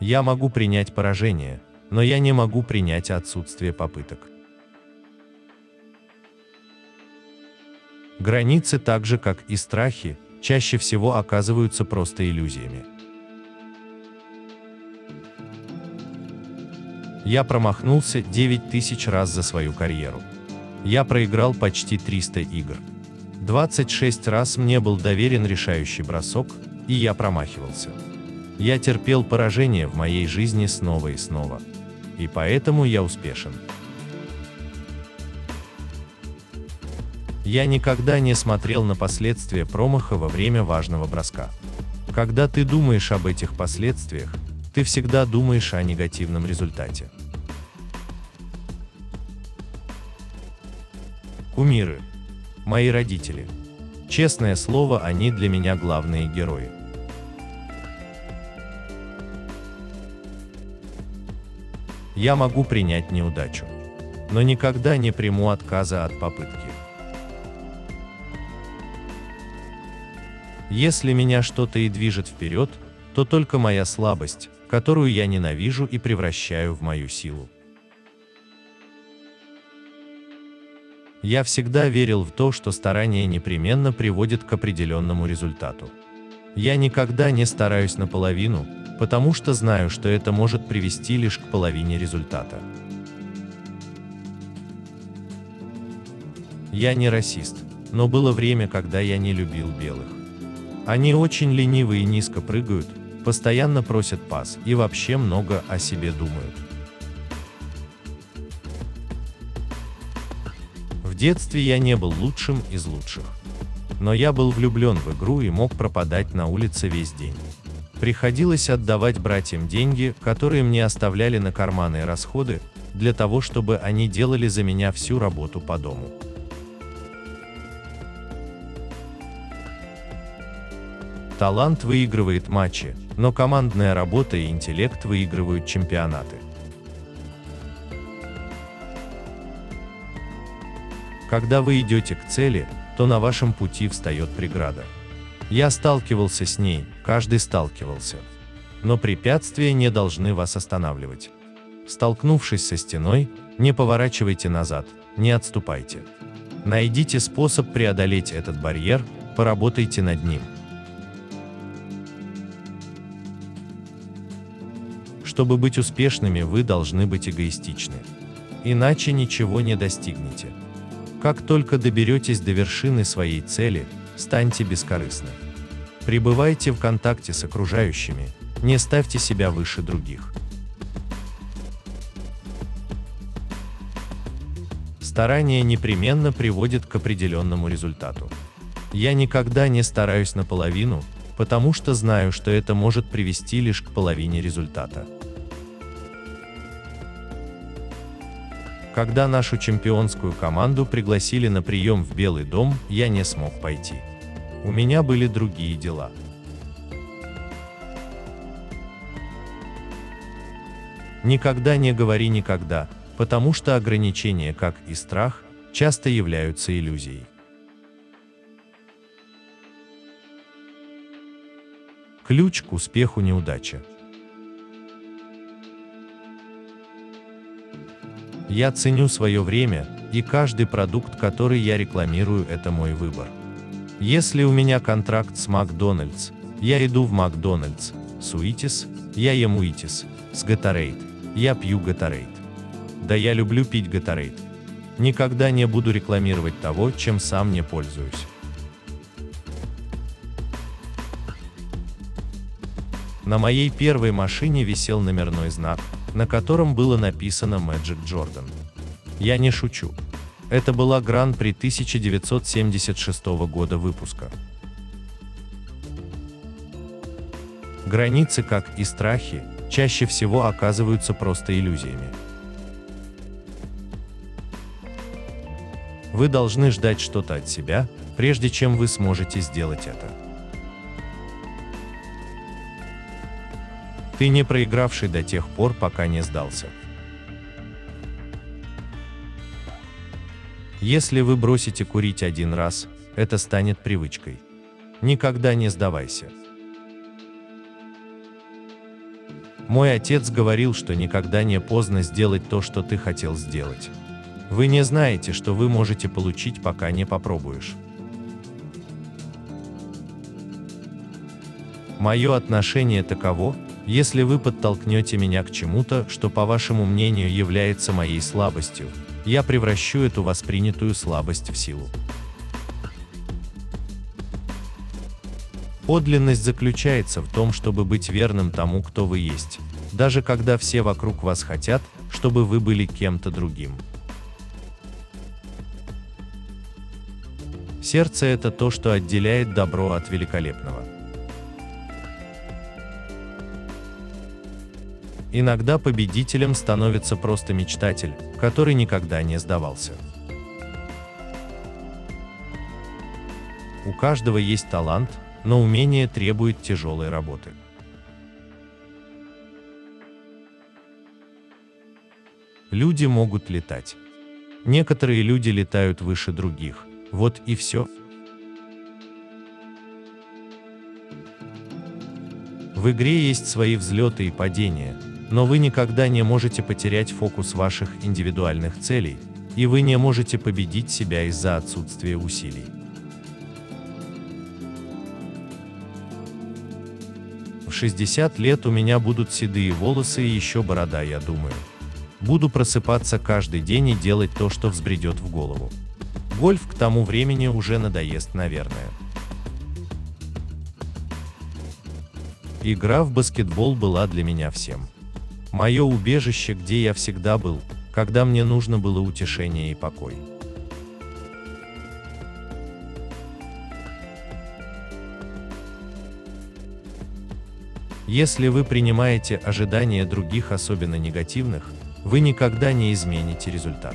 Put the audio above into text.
Я могу принять поражение, но я не могу принять отсутствие попыток. Границы, так же как и страхи, чаще всего оказываются просто иллюзиями. Я промахнулся 9000 раз за свою карьеру. Я проиграл почти 300 игр. 26 раз мне был доверен решающий бросок, и я промахивался. Я терпел поражение в моей жизни снова и снова. И поэтому я успешен. Я никогда не смотрел на последствия промаха во время важного броска. Когда ты думаешь об этих последствиях, ты всегда думаешь о негативном результате. Кумиры. Мои родители. Честное слово, они для меня главные герои. Я могу принять неудачу, но никогда не приму отказа от попытки. Если меня что-то и движет вперед, то только моя слабость, которую я ненавижу и превращаю в мою силу. Я всегда верил в то, что старание непременно приводит к определенному результату. Я никогда не стараюсь наполовину, потому что знаю, что это может привести лишь к половине результата. Я не расист, но было время, когда я не любил белых. Они очень ленивы и низко прыгают, постоянно просят пас и вообще много о себе думают. В детстве я не был лучшим из лучших. Но я был влюблен в игру и мог пропадать на улице весь день. Приходилось отдавать братьям деньги, которые мне оставляли на карманные расходы, для того, чтобы они делали за меня всю работу по дому. Талант выигрывает матчи, но командная работа и интеллект выигрывают чемпионаты. Когда вы идете к цели, то на вашем пути встает преграда. Я сталкивался с ней, каждый сталкивался. Но препятствия не должны вас останавливать. Столкнувшись со стеной, не поворачивайте назад, не отступайте. Найдите способ преодолеть этот барьер, поработайте над ним. Чтобы быть успешными, вы должны быть эгоистичны. Иначе ничего не достигнете. Как только доберетесь до вершины своей цели, станьте бескорыстны. Пребывайте в контакте с окружающими, не ставьте себя выше других. Старание непременно приводит к определенному результату. Я никогда не стараюсь наполовину, потому что знаю, что это может привести лишь к половине результата. Когда нашу чемпионскую команду пригласили на прием в Белый дом, я не смог пойти. У меня были другие дела. Никогда не говори никогда, потому что ограничения, как и страх, часто являются иллюзией. Ключ к успеху — неудача. Я ценю свое время, и каждый продукт, который я рекламирую, это мой выбор. Если у меня контракт с Макдональдс, я иду в Макдональдс. С Уитис, я ем Уитис. С Гаторейд, я пью Гаторейд. Да, я люблю пить Гаторейд. Никогда не буду рекламировать того, чем сам не пользуюсь. На моей первой машине висел номерной знак, на котором было написано «Майкл Джордан». Я не шучу. Это была Гран-при 1976 года выпуска. Границы, как и страхи, чаще всего оказываются просто иллюзиями. Вы должны ждать что-то от себя, прежде чем вы сможете сделать это. Ты не проигравший до тех пор, пока не сдался. Если вы бросите курить один раз, это станет привычкой. Никогда не сдавайся. Мой отец говорил, что никогда не поздно сделать то, что ты хотел сделать. Вы не знаете, что вы можете получить, пока не попробуешь. Мое отношение таково: если вы подтолкнете меня к чему-то, что, по вашему мнению, является моей слабостью, я превращу эту воспринятую слабость в силу. Подлинность заключается в том, чтобы быть верным тому, кто вы есть, даже когда все вокруг вас хотят, чтобы вы были кем-то другим. Сердце – это то, что отделяет добро от великолепного. Иногда победителем становится просто мечтатель, который никогда не сдавался. У каждого есть талант, но умение требует тяжелой работы. Люди могут летать. Некоторые люди летают выше других. Вот и все. В игре есть свои взлеты и падения, но вы никогда не можете потерять фокус ваших индивидуальных целей, и вы не можете победить себя из-за отсутствия усилий. В 60 лет у меня будут седые волосы и еще борода, я думаю. Буду просыпаться каждый день и делать то, что взбредет в голову. Гольф к тому времени уже надоест, наверное. Игра в баскетбол была для меня всем. Мое убежище, где я всегда был, когда мне нужно было утешение и покой. Если вы принимаете ожидания других, особенно негативных, вы никогда не измените результат.